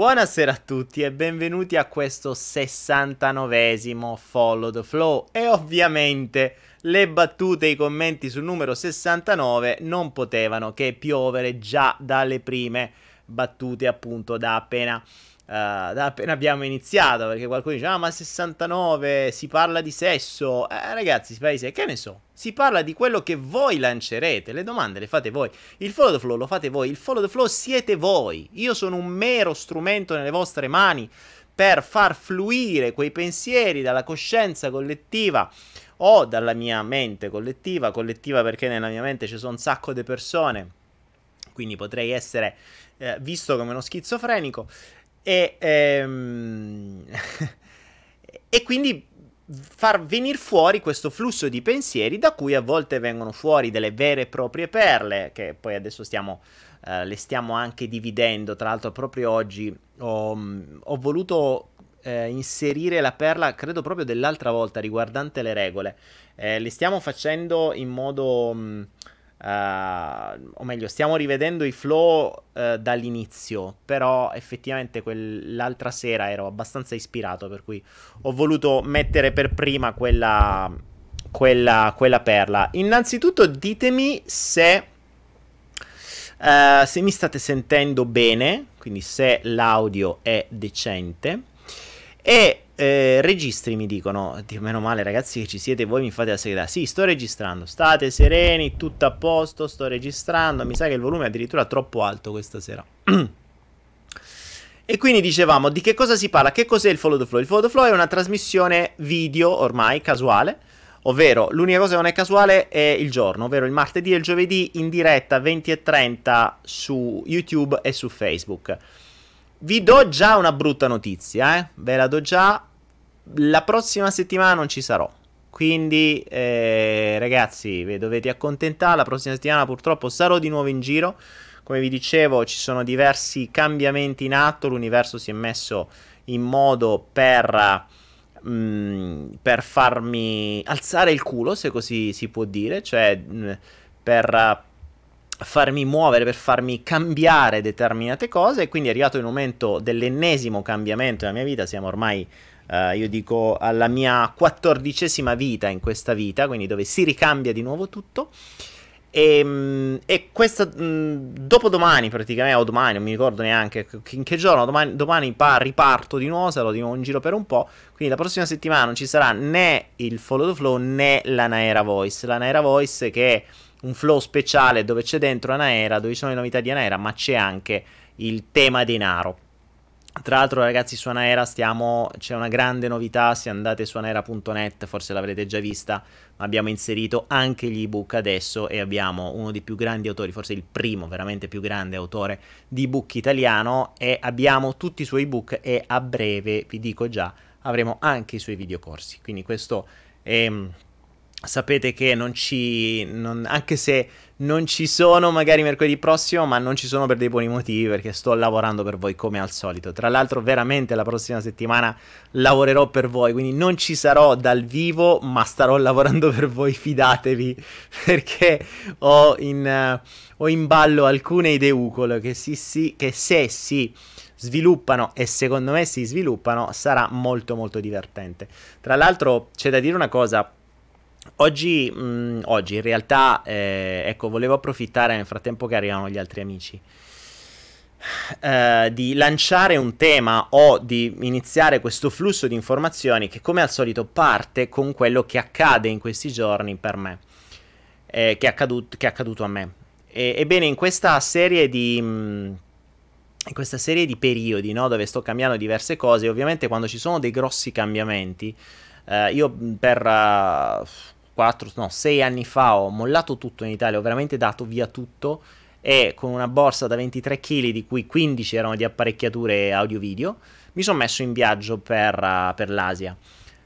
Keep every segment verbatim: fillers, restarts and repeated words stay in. Buonasera a tutti e benvenuti a questo sessantanovesimo Follow the Flow. E ovviamente le battute e i commenti sul numero sessantanove non potevano che piovere già dalle prime battute, appunto, da appena... Uh, da appena abbiamo iniziato, perché qualcuno dice: ah, ma sessantanove si parla di sesso. Eh, ragazzi, si parla di sesso, che ne so, si parla di quello che voi lancerete. Le domande le fate voi, il follow the flow lo fate voi, il follow the flow siete voi. Io sono un mero strumento nelle vostre mani per far fluire quei pensieri dalla coscienza collettiva o dalla mia mente collettiva. Collettiva perché nella mia mente ci sono un sacco di persone, quindi potrei essere eh, visto come uno schizofrenico. E, ehm, e quindi far venire fuori questo flusso di pensieri, da cui a volte vengono fuori delle vere e proprie perle, che poi adesso stiamo, eh, le stiamo anche dividendo. Tra l'altro proprio oggi ho, ho voluto eh, inserire la perla, credo proprio dell'altra volta, riguardante le regole. eh, le stiamo facendo in modo... Mh, Uh, o meglio, stiamo rivedendo i flow uh, dall'inizio, però effettivamente quell'altra sera ero abbastanza ispirato, per cui ho voluto mettere per prima quella, quella, quella perla. Innanzitutto ditemi se, uh, se mi state sentendo bene, quindi se l'audio è decente. E eh, registri, mi dicono. Meno male, ragazzi, che ci siete voi, mi fate la segreta. Sì, sto registrando, state sereni, tutto a posto, sto registrando. Mi sa che il volume è addirittura troppo alto questa sera. E quindi dicevamo, di che cosa si parla? Che cos'è il Follow the Flow? Il Follow the Flow è una trasmissione video ormai casuale, ovvero l'unica cosa che non è casuale è il giorno, ovvero il martedì e il giovedì in diretta venti e trenta su YouTube e su Facebook. Vi do già una brutta notizia, eh? Ve la do già, la prossima settimana non ci sarò, quindi eh, ragazzi, vi dovete accontentare. La prossima settimana purtroppo sarò di nuovo in giro. Come vi dicevo, ci sono diversi cambiamenti in atto, l'universo si è messo in modo per, mh, per farmi alzare il culo, se così si può dire, cioè mh, per... farmi muovere, per farmi cambiare determinate cose. E quindi è arrivato il momento dell'ennesimo cambiamento nella mia vita. Siamo ormai, eh, io dico, alla mia quattordicesima vita in questa vita, quindi dove si ricambia di nuovo tutto. E, e questa, mh, dopodomani praticamente, o domani, non mi ricordo neanche in che giorno, domani, domani pa- riparto di nuovo, sarò di nuovo in giro per un po'. Quindi la prossima settimana non ci sarà né il Follow the Flow né l'Anaera Voice. L'Anaera Voice, che è un flow speciale dove c'è dentro Anaera, dove ci sono le novità di Anaera, ma c'è anche il tema denaro. Tra l'altro, ragazzi, su Anaera stiamo, c'è una grande novità. Se andate su anaera punto net, forse l'avrete già vista, ma abbiamo inserito anche gli ebook adesso, e abbiamo uno dei più grandi autori, forse il primo veramente più grande autore di ebook italiano, e abbiamo tutti i suoi ebook, e a breve, vi dico già, avremo anche i suoi videocorsi. Quindi questo è... Sapete che non ci, non, anche se non ci sono magari mercoledì prossimo, ma non ci sono per dei buoni motivi, perché sto lavorando per voi come al solito. Tra l'altro veramente la prossima settimana lavorerò per voi, quindi non ci sarò dal vivo, ma starò lavorando per voi, fidatevi, perché ho in, uh, ho in ballo alcune ideucole che, si, si, che se si... sviluppano, e secondo me si sviluppano, sarà molto molto divertente. Tra l'altro c'è da dire una cosa. Oggi, mh, oggi in realtà, eh, ecco, volevo approfittare, nel frattempo che arrivano gli altri amici, eh, di lanciare un tema, o di iniziare questo flusso di informazioni che, come al solito, parte con quello che accade in questi giorni per me, eh, che, è accaduto, che è accaduto a me. E, ebbene, in questa serie di... Mh, in questa serie di periodi, no, dove sto cambiando diverse cose, ovviamente quando ci sono dei grossi cambiamenti, Uh, io per uh, quattro, no, sei anni fa ho mollato tutto in Italia, ho veramente dato via tutto, e con una borsa da ventitré chili, di cui quindici erano di apparecchiature audio-video, mi sono messo in viaggio per, uh, per l'Asia.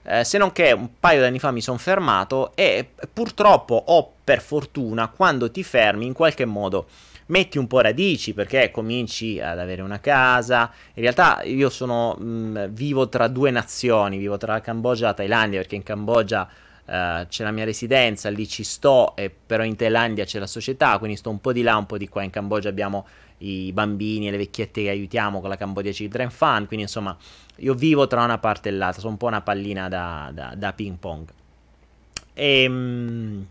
Uh, se non che un paio d'anni fa mi sono fermato, e purtroppo, o per fortuna, quando ti fermi in qualche modo metti un po' radici, perché cominci ad avere una casa. In realtà io sono mh, vivo tra due nazioni, vivo tra Cambogia e Tailandia, perché in Cambogia eh, c'è la mia residenza, lì ci sto, e però in Tailandia c'è la società, quindi sto un po' di là, un po' di qua. In Cambogia abbiamo i bambini e le vecchiette che aiutiamo con la Cambodia Children Fund, quindi insomma io vivo tra una parte e l'altra, sono un po' una pallina da, da, da ping pong. E,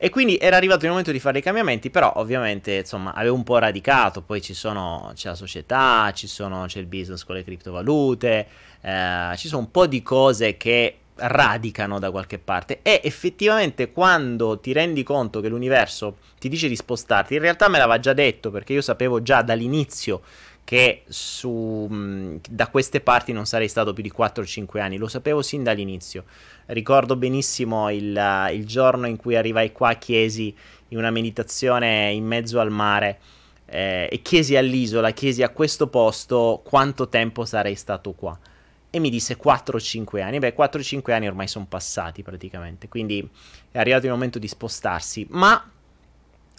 e quindi era arrivato il momento di fare i cambiamenti, però ovviamente insomma avevo un po' radicato, poi ci sono, c'è la società, ci sono, c'è il business con le criptovalute, eh, ci sono un po' di cose che radicano da qualche parte, e effettivamente quando ti rendi conto che l'universo ti dice di spostarti, in realtà me l'aveva già detto, perché io sapevo già dall'inizio che su, da queste parti non sarei stato più di quattro o cinque anni, lo sapevo sin dall'inizio. Ricordo benissimo il, il giorno in cui arrivai qua, chiesi in una meditazione in mezzo al mare, eh, e chiesi all'isola, chiesi a questo posto quanto tempo sarei stato qua. E mi disse quattro o cinque anni. Beh, quattro o cinque anni ormai sono passati praticamente, quindi è arrivato il momento di spostarsi, ma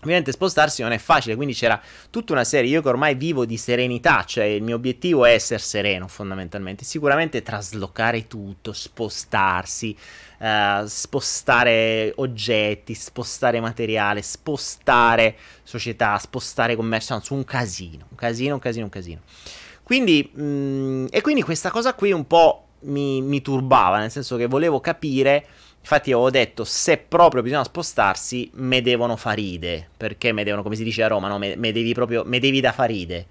ovviamente spostarsi non è facile, quindi c'era tutta una serie, io che ormai vivo di serenità, cioè il mio obiettivo è essere sereno fondamentalmente, sicuramente traslocare tutto, spostarsi, eh, spostare oggetti, spostare materiale, spostare società, spostare commercio, anzi un casino, un casino, un casino, un casino. Quindi, mh, e quindi questa cosa qui un po' mi, mi turbava, nel senso che volevo capire, infatti avevo detto, se proprio bisogna spostarsi, me devono faride, perché me devono, come si dice a Roma, no? me, me devi proprio, me devi da faride,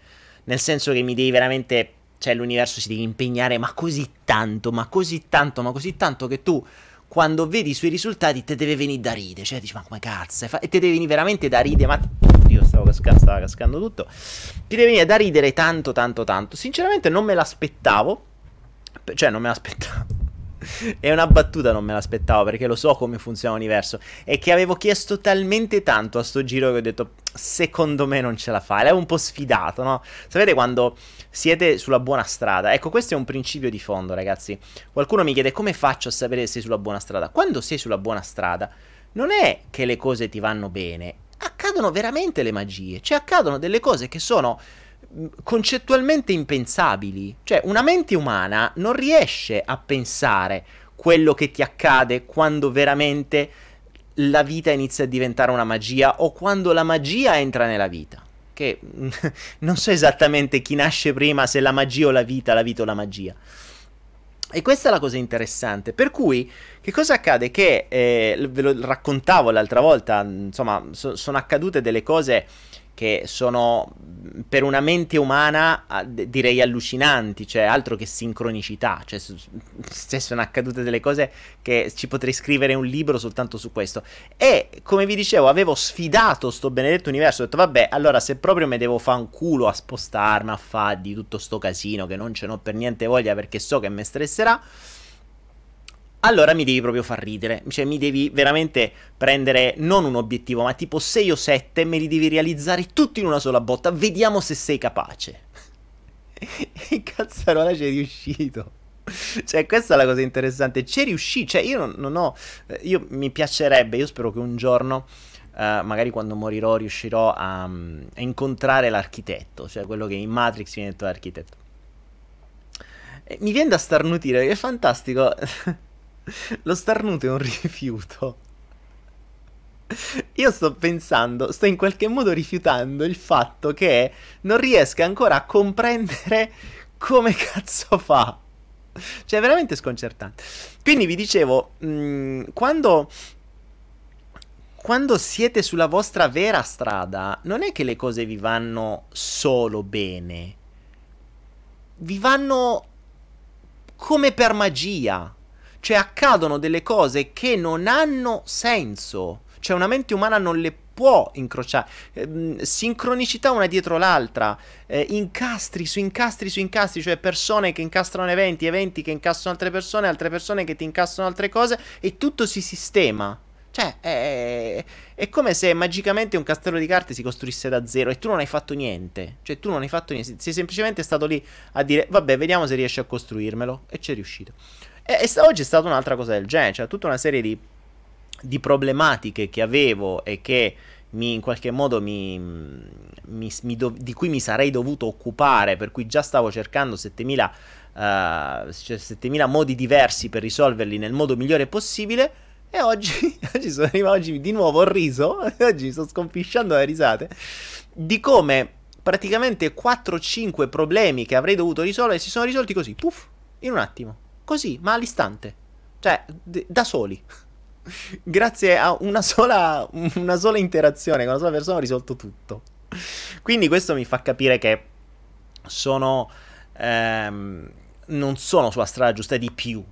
nel senso che mi devi veramente, cioè l'universo si deve impegnare, ma così tanto, ma così tanto, ma così tanto, che tu, quando vedi i suoi risultati, te deve venire da ride, cioè dici, ma come cazzo, e te deve venire veramente da ride, ma... Io stavo cascando, stava cascando tutto. Ti deve venire da ridere tanto, tanto, tanto. Sinceramente non me l'aspettavo. Cioè non me l'aspettavo. È una battuta, non me l'aspettavo, perché lo so come funziona l'universo. E che avevo chiesto talmente tanto a sto giro che ho detto, secondo me non ce la fai. L'avevo un po' sfidato, no? Sapete quando siete sulla buona strada? Ecco, questo è un principio di fondo, ragazzi. Qualcuno mi chiede, come faccio a sapere se sei sulla buona strada? Quando sei sulla buona strada, non è che le cose ti vanno bene, accadono veramente le magie, cioè accadono delle cose che sono concettualmente impensabili, cioè una mente umana non riesce a pensare quello che ti accade quando veramente la vita inizia a diventare una magia, o quando la magia entra nella vita, che non so esattamente chi nasce prima, se la magia o la vita, la vita o la magia. E questa è la cosa interessante, per cui che cosa accade? Che eh, ve lo raccontavo l'altra volta, insomma so, sono accadute delle cose che sono per una mente umana direi allucinanti, cioè altro che sincronicità, cioè, cioè sono accadute delle cose che ci potrei scrivere un libro soltanto su questo. E come vi dicevo, avevo sfidato sto benedetto universo, ho detto vabbè, allora se proprio mi devo fa un culo a spostarmi, a fa di tutto sto casino che non ce n'ho per niente voglia, perché so che mi stresserà, allora mi devi proprio far ridere, cioè mi devi veramente prendere non un obiettivo, ma tipo sei o sette, me li devi realizzare tutti in una sola botta, vediamo se sei capace. E cazzarola c'è riuscito. Cioè questa è la cosa interessante, c'è riuscito, cioè io non, non ho, io mi piacerebbe, io spero che un giorno, Uh, magari quando morirò, riuscirò a, um, a incontrare l'architetto, cioè quello che in Matrix viene detto l'architetto. E mi viene da starnutire, che è fantastico. Lo starnuto è un rifiuto. Io sto pensando, sto in qualche modo rifiutando il fatto che non riesca ancora a comprendere come cazzo fa. Cioè è veramente sconcertante. Quindi vi dicevo, mh, quando... Quando siete sulla vostra vera strada, non è che le cose vi vanno solo bene, vi vanno come per magia, cioè accadono delle cose che non hanno senso, cioè una mente umana non le può incrociare, eh, sincronicità una dietro l'altra, eh, incastri su incastri su incastri, cioè persone che incastrano eventi, eventi che incastrano altre persone, altre persone che ti incastrano altre cose, e tutto si sistema. Cioè, è, è come se magicamente un castello di carte si costruisse da zero e tu non hai fatto niente. Cioè, tu non hai fatto niente. Sei semplicemente stato lì a dire, vabbè, vediamo se riesci a costruirmelo. E c'è riuscito. E, e oggi è stata un'altra cosa del genere. Cioè, tutta una serie di, di problematiche che avevo e che mi, in qualche modo mi, mi, mi do, di cui mi sarei dovuto occupare, per cui già stavo cercando settemila, uh, cioè settemila modi diversi per risolverli nel modo migliore possibile. E oggi, oggi sono arrivato, oggi di nuovo ho riso, oggi mi sto sconfisciando le risate, di come praticamente quattro cinque problemi che avrei dovuto risolvere si sono risolti così, puff, in un attimo, così, ma all'istante, cioè d- da soli. Grazie a una sola, una sola interazione con una sola persona ho risolto tutto. Quindi questo mi fa capire che sono ehm, non sono sulla strada giusta, di più,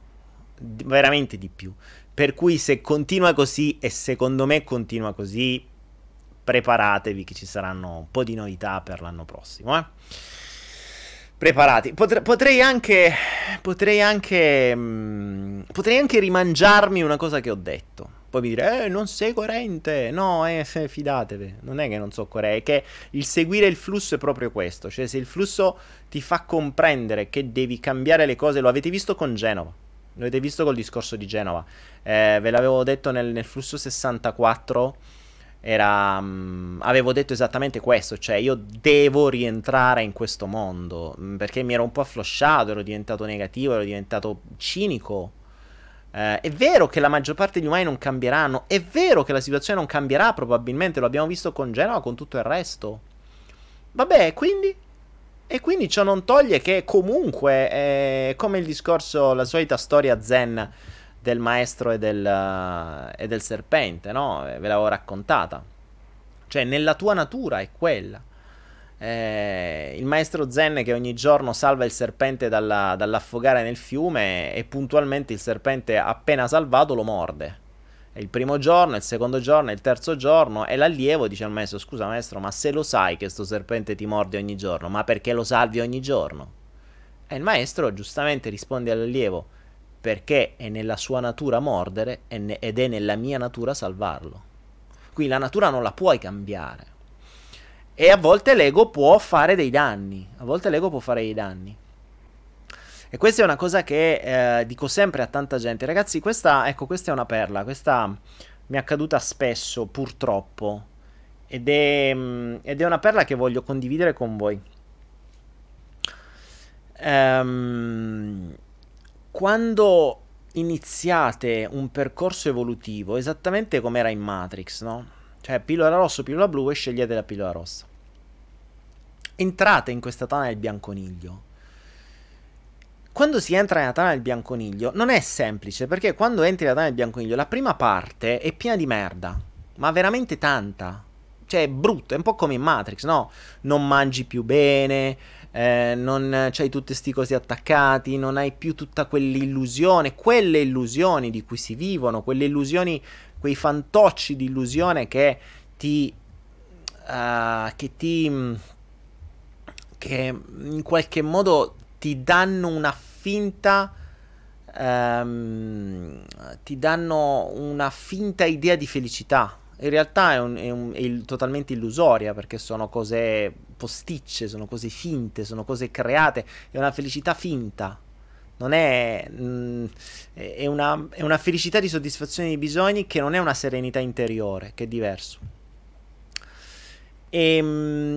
di, veramente di più. Per cui se continua così, e secondo me continua così, preparatevi che ci saranno un po' di novità per l'anno prossimo, eh? Preparati. Potre, potrei anche potrei anche mh, potrei anche rimangiarmi una cosa che ho detto. Poi mi dire, eh, non sei coerente. No, eh, fidatevi, non è che non so coerente, è che il seguire il flusso è proprio questo. Cioè, se il flusso ti fa comprendere che devi cambiare le cose, lo avete visto con Genova, lo avete visto col discorso di Genova, eh, ve l'avevo detto nel, nel flusso sessantaquattro, era, mh, avevo detto esattamente questo, cioè io devo rientrare in questo mondo, mh, perché mi ero un po' afflosciato, ero diventato negativo, ero diventato cinico. Eh, è vero che la maggior parte degli umani non cambieranno, è vero che la situazione non cambierà probabilmente, lo abbiamo visto con Genova, con tutto il resto. Vabbè, quindi... E quindi ciò non toglie che comunque, eh, come il discorso, la solita storia zen del maestro e del, uh, e del serpente, no? Ve l'avevo raccontata. Cioè, nella tua natura è quella. Eh, il maestro zen che ogni giorno salva il serpente dalla, dall'affogare nel fiume, e puntualmente il serpente appena salvato lo morde. E il primo giorno, il secondo giorno, il terzo giorno, e l'allievo dice al maestro, scusa maestro, ma se lo sai che sto serpente ti morde ogni giorno, ma perché lo salvi ogni giorno? E il maestro giustamente risponde all'allievo, perché è nella sua natura mordere ed è nella mia natura salvarlo. Quindi la natura non la puoi cambiare. E a volte l'ego può fare dei danni, a volte l'ego può fare dei danni. E questa è una cosa che eh, dico sempre a tanta gente, ragazzi, questa, ecco, questa è una perla, questa mi è accaduta spesso, purtroppo, ed è, mh, ed è una perla che voglio condividere con voi. Ehm, quando iniziate un percorso evolutivo, esattamente come era in Matrix, no? Cioè pillola rosso, pillola blu, e scegliete la pillola rossa. Entrate in questa tana del bianconiglio. Quando si entra nella tana del bianconiglio non è semplice, perché quando entri nella tana del bianconiglio la prima parte è piena di merda, ma veramente tanta, cioè è brutto, è un po' come in Matrix, no? Non mangi più bene, eh, non c'hai tutti sti cosi attaccati, non hai più tutta quell'illusione, quelle illusioni di cui si vivono, quelle illusioni, quei fantocci di illusione che ti... Uh, che ti... che in qualche modo... ti danno una finta ehm, ti danno una finta idea di felicità, in realtà è, un, è, un, è il, totalmente illusoria, perché sono cose posticce, sono cose finte, sono cose create, è una felicità finta, non è, mh, è, una, è una felicità di soddisfazione dei bisogni che non è una serenità interiore, che è diverso. E,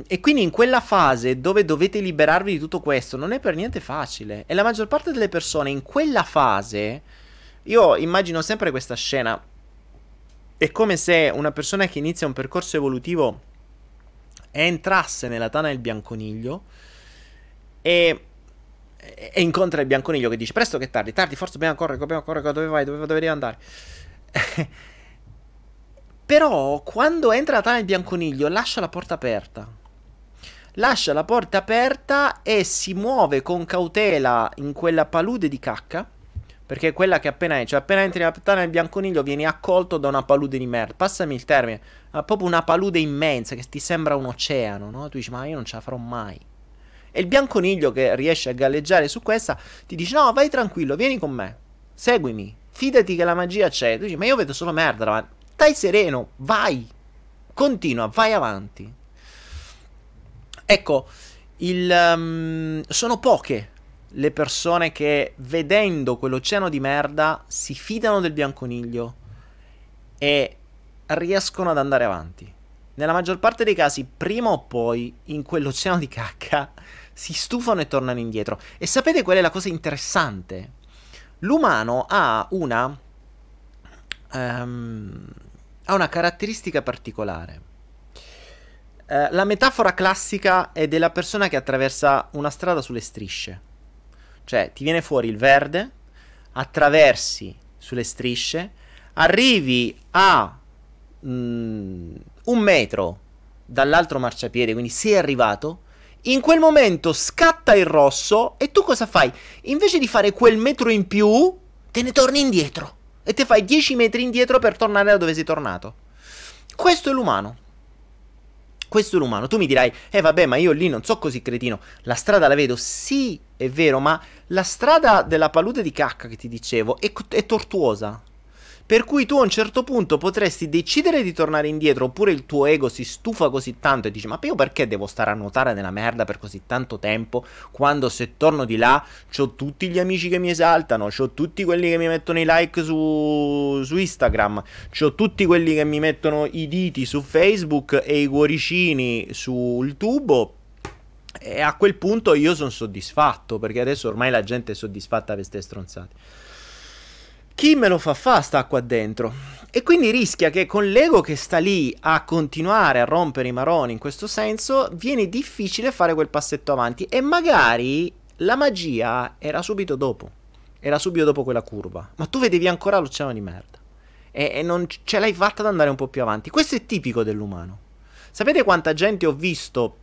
e quindi in quella fase dove dovete liberarvi di tutto questo non è per niente facile, e la maggior parte delle persone in quella fase, io immagino sempre questa scena, è come se una persona che inizia un percorso evolutivo entrasse nella tana del bianconiglio e, e incontra il bianconiglio che dice presto che tardi, tardi forse dobbiamo correre, dobbiamo correre, dove vai, dove, dove devi andare? Però quando entra la tana del bianconiglio lascia la porta aperta, lascia la porta aperta e si muove con cautela in quella palude di cacca, perché è quella che appena è, cioè appena entri nella tana del bianconiglio vieni accolto da una palude di merda, passami il termine, ma proprio una palude immensa che ti sembra un oceano, no? Tu dici ma io non ce la farò mai, e il bianconiglio che riesce a galleggiare su questa ti dice no vai tranquillo, vieni con me, seguimi, fidati che la magia c'è, tu dici ma io vedo solo merda davanti. Stai sereno, vai, continua, vai avanti. Ecco, il, um, sono poche le persone che vedendo quell'oceano di merda si fidano del bianconiglio e riescono ad andare avanti. Nella maggior parte dei casi, prima o poi, in quell'oceano di cacca si stufano e tornano indietro. E sapete qual è la cosa interessante? L'umano ha una... Um, ha una caratteristica particolare. Eh, la metafora classica è della persona che attraversa una strada sulle strisce. Cioè, ti viene fuori il verde, attraversi sulle strisce, arrivi a mh, un metro dall'altro marciapiede, quindi sei arrivato, in quel momento scatta il rosso e tu cosa fai? Invece di fare quel metro in più, te ne torni indietro e te fai dieci metri indietro per tornare da dove sei tornato. Questo è l'umano. Questo è l'umano. Tu mi dirai, eh vabbè, ma io lì non so così cretino, la strada la vedo, sì, è vero, ma la strada della palude di cacca che ti dicevo è, è tortuosa. Per cui tu a un certo punto potresti decidere di tornare indietro, oppure il tuo ego si stufa così tanto e dice, ma io perché devo stare a nuotare nella merda per così tanto tempo, quando se torno di là c'ho tutti gli amici che mi esaltano, c'ho tutti quelli che mi mettono i like su, su Instagram, c'ho tutti quelli che mi mettono i diti su Facebook e i cuoricini sul tubo, e a quel punto io sono soddisfatto, perché adesso ormai la gente è soddisfatta per ste stronzate. Chi me lo fa fa sta qua dentro, e quindi rischia che con l'ego che sta lì a continuare a rompere i maroni in questo senso viene difficile fare quel passetto avanti, e magari la magia era subito dopo, era subito dopo quella curva, ma tu vedevi ancora l'oceano di merda e, e non ce l'hai fatta ad andare un po' più avanti. Questo è tipico dell'umano. Sapete quanta gente ho visto?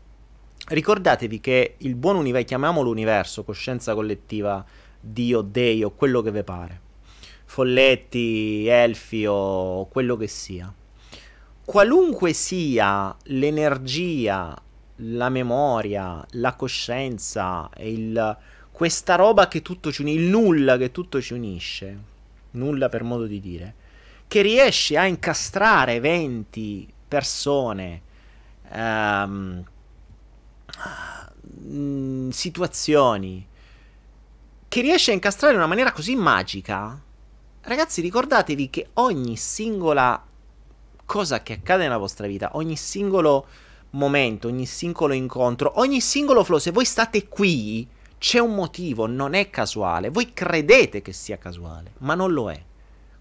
Ricordatevi che il buon universo, chiamiamolo universo, coscienza collettiva, Dio, Deo, quello che vi pare, folletti, elfi o quello che sia, qualunque sia l'energia, la memoria, la coscienza, il, questa roba che tutto ci unisce, il nulla che tutto ci unisce, nulla per modo di dire, che riesce a incastrare venti persone, ehm, situazioni, che riesce a incastrare in una maniera così magica. Ragazzi, ricordatevi che ogni singola cosa che accade nella vostra vita, ogni singolo momento, ogni singolo incontro, ogni singolo flow, se voi state qui, c'è un motivo, non è casuale. Voi credete che sia casuale, ma non lo è.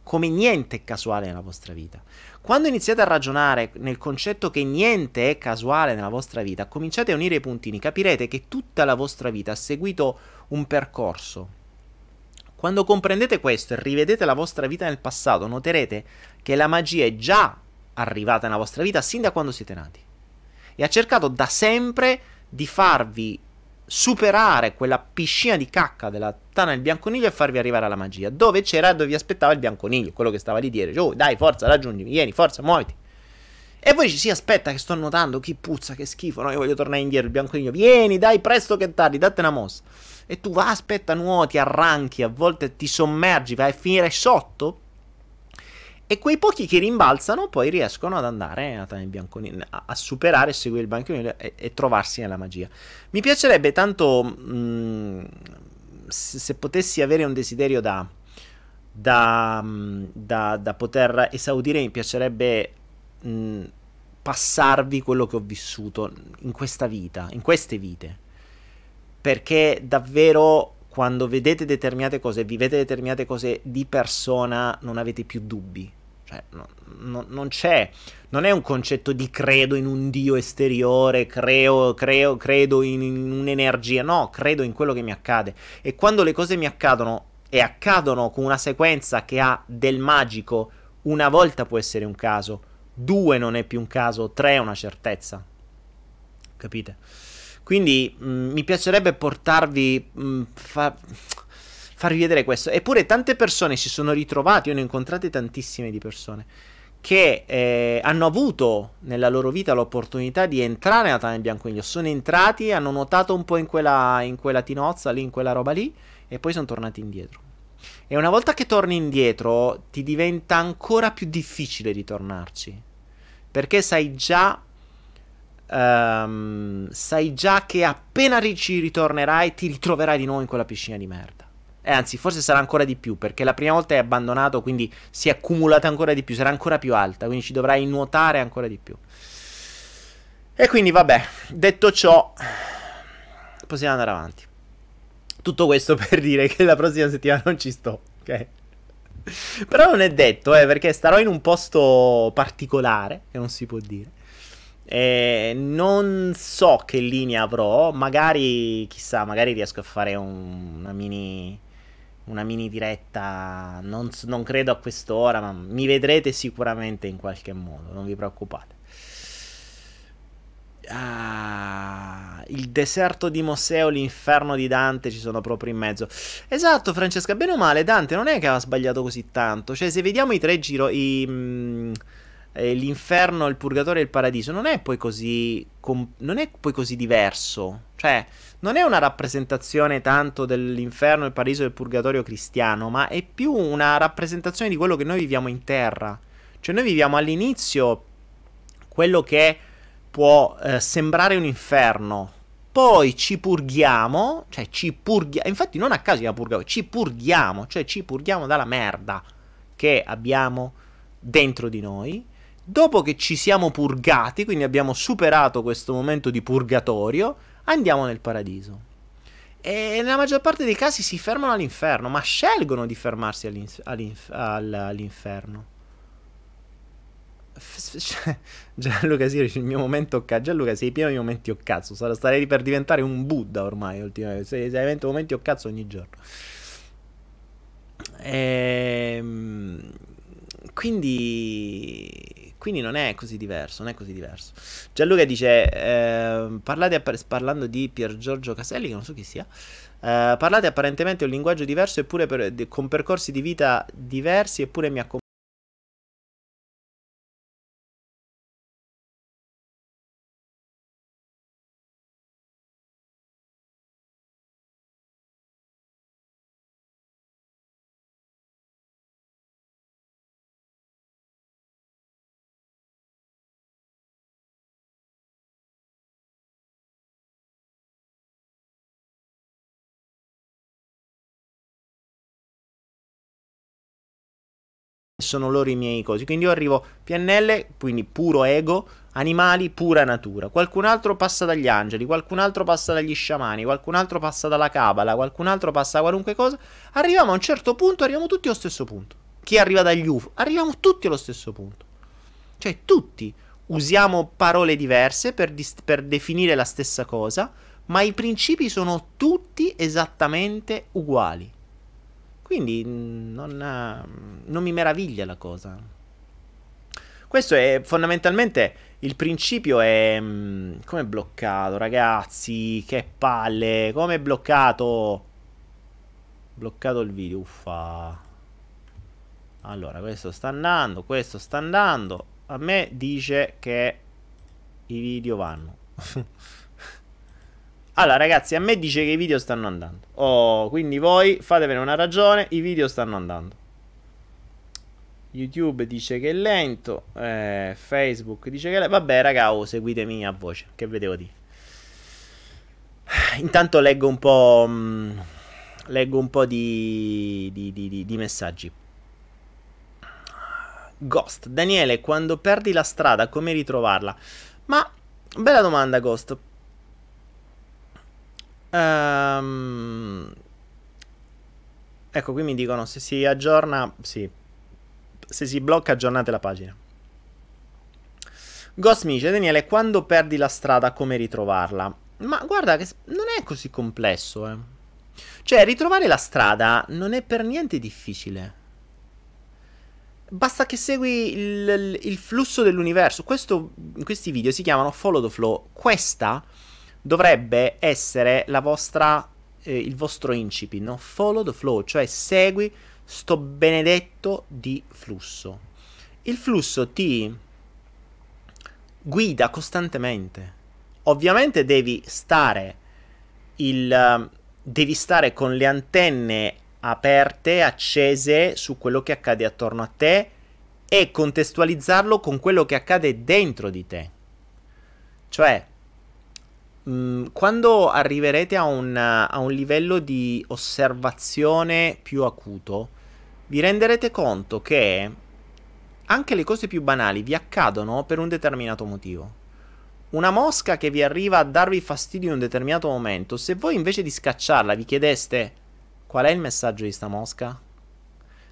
Come niente è casuale nella vostra vita. Quando iniziate a ragionare nel concetto che niente è casuale nella vostra vita, cominciate a unire i puntini, capirete che tutta la vostra vita ha seguito un percorso. Quando comprendete questo e rivedete la vostra vita nel passato, noterete che la magia è già arrivata nella vostra vita sin da quando siete nati. E ha cercato da sempre di farvi superare quella piscina di cacca della tana del bianconiglio e farvi arrivare alla magia, dove c'era, dove vi aspettava il bianconiglio, quello che stava lì dietro. Oh, dai, forza, raggiungimi, vieni, forza, muoviti. E voi ci si aspetta che sto nuotando, chi puzza, che schifo, no, io voglio tornare indietro, il bianconiglio, vieni, dai, presto che tardi, date una mossa. E tu va, aspetta, nuoti, arranchi, a volte ti sommergi, vai a finire sotto, e quei pochi che rimbalzano poi riescono ad andare a, a, a superare, seguire il bianconiglio e, e trovarsi nella magia. Mi piacerebbe tanto, mh, se, se potessi avere un desiderio da, da, da, da poter esaudire, mi piacerebbe mh, passarvi quello che ho vissuto in questa vita, in queste vite. Perché davvero quando vedete determinate cose, vivete determinate cose di persona, non avete più dubbi. Cioè, no, no, non c'è, non è un concetto di credo in un dio esteriore, creo, creo, credo in, in un'energia, no, credo in quello che mi accade. E quando le cose mi accadono e accadono con una sequenza che ha del magico, una volta può essere un caso, due non è più un caso, tre è una certezza. Capite? Quindi mh, mi piacerebbe portarvi, mh, fa, farvi vedere questo. Eppure tante persone si sono ritrovate, io ne ho incontrate tantissime di persone, che eh, hanno avuto nella loro vita l'opportunità di entrare nella tana del bianconiglio. Sono entrati, hanno nuotato un po' in quella, in quella tinozza, lì, in quella roba lì, e poi sono tornati indietro. E una volta che torni indietro, ti diventa ancora più difficile ritornarci, perché sai già... Um, sai già che appena ci ritornerai ti ritroverai di nuovo in quella piscina di merda, e anzi forse sarà ancora di più, perché la prima volta hai abbandonato, quindi si è accumulata ancora di più, sarà ancora più alta, quindi ci dovrai nuotare ancora di più. E quindi vabbè, detto ciò, possiamo andare avanti. Tutto questo per dire che la prossima settimana non ci sto, ok? Però non è detto, eh, perché starò in un posto particolare che non si può dire. Eh, non so che linea avrò, magari, chissà, magari riesco a fare un, una mini una mini diretta, non, non credo a quest'ora, ma mi vedrete sicuramente in qualche modo, non vi preoccupate. Ah, il deserto di Moseo, l'inferno di Dante, ci sono proprio in mezzo. Esatto, Francesca, bene o male Dante non è che aveva sbagliato così tanto, cioè se vediamo i tre giro i... Mh, l'inferno, il purgatorio e il paradiso non è poi così com- non è poi così diverso, cioè non è una rappresentazione tanto dell'inferno, il paradiso e il purgatorio cristiano, ma è più una rappresentazione di quello che noi viviamo in terra, cioè noi viviamo all'inizio quello che può eh, sembrare un inferno, poi ci purghiamo, cioè ci purghiamo, infatti non a caso la purgatorio, ci purghiamo, cioè ci purghiamo dalla merda che abbiamo dentro di noi. Dopo che ci siamo purgati, quindi abbiamo superato questo momento di purgatorio, andiamo nel paradiso. E nella maggior parte dei casi si fermano all'inferno, ma scelgono di fermarsi all'inf- all'inf- all'inferno. Gianluca, sì, il mio momento cazzo. Gianluca, sei pieno di momenti o cazzo. Starei per diventare un Buddha ormai, ultimamente. Sei veramente momenti o cazzo ogni giorno. Ehm... Quindi... Quindi non è così diverso, non è così diverso. Gianluca dice, eh, parlate app- parlando di Pier Giorgio Caselli, che non so chi sia, eh, parlate apparentemente un linguaggio diverso, eppure per, de- con percorsi di vita diversi, eppure mi accompagna. Sono loro i miei cosi, quindi io arrivo P N L, quindi puro ego, animali, pura natura, qualcun altro passa dagli angeli, qualcun altro passa dagli sciamani, qualcun altro passa dalla cabala, qualcun altro passa da qualunque cosa, arriviamo a un certo punto, arriviamo tutti allo stesso punto, chi arriva dagli U F O, arriviamo tutti allo stesso punto, cioè tutti usiamo parole diverse per, dis- per definire la stessa cosa, ma i principi sono tutti esattamente uguali. Quindi non, non mi meraviglia la cosa. Questo è fondamentalmente, il principio è... Come è bloccato, ragazzi? Che palle! Come è bloccato? Bloccato il video, uffa. Allora, questo sta andando, questo sta andando. A me dice che i video vanno. Allora ragazzi, a me dice che i video stanno andando. Oh, quindi voi fatevene una ragione, i video stanno andando. YouTube dice che è lento, eh, Facebook dice che è lento. Vabbè raga, oh, seguitemi a voce, che ve devo dire. Intanto leggo un po', mh, leggo un po' di, di, di, di, di messaggi. Ghost, Daniele, quando perdi la strada, come ritrovarla? Ma, bella domanda Ghost. Um, ecco, qui mi dicono se si aggiorna, sì, se si blocca aggiornate la pagina. Ghost mi dice, Daniele, quando perdi la strada come ritrovarla? Ma guarda che non è così complesso, eh. Cioè ritrovare la strada non è per niente difficile. Basta che segui il, il flusso dell'universo. Questo, questi video si chiamano Follow the Flow. Questa dovrebbe essere la vostra, eh, il vostro incipit, no? Follow the flow, cioè segui sto benedetto di flusso. Il flusso ti guida costantemente. Ovviamente devi stare, il, devi stare con le antenne aperte, accese su quello che accade attorno a te e contestualizzarlo con quello che accade dentro di te. Cioè, quando arriverete a un, a un livello di osservazione più acuto, vi renderete conto che anche le cose più banali vi accadono per un determinato motivo. Una mosca che vi arriva a darvi fastidio in un determinato momento, se voi invece di scacciarla vi chiedeste qual è il messaggio di sta mosca,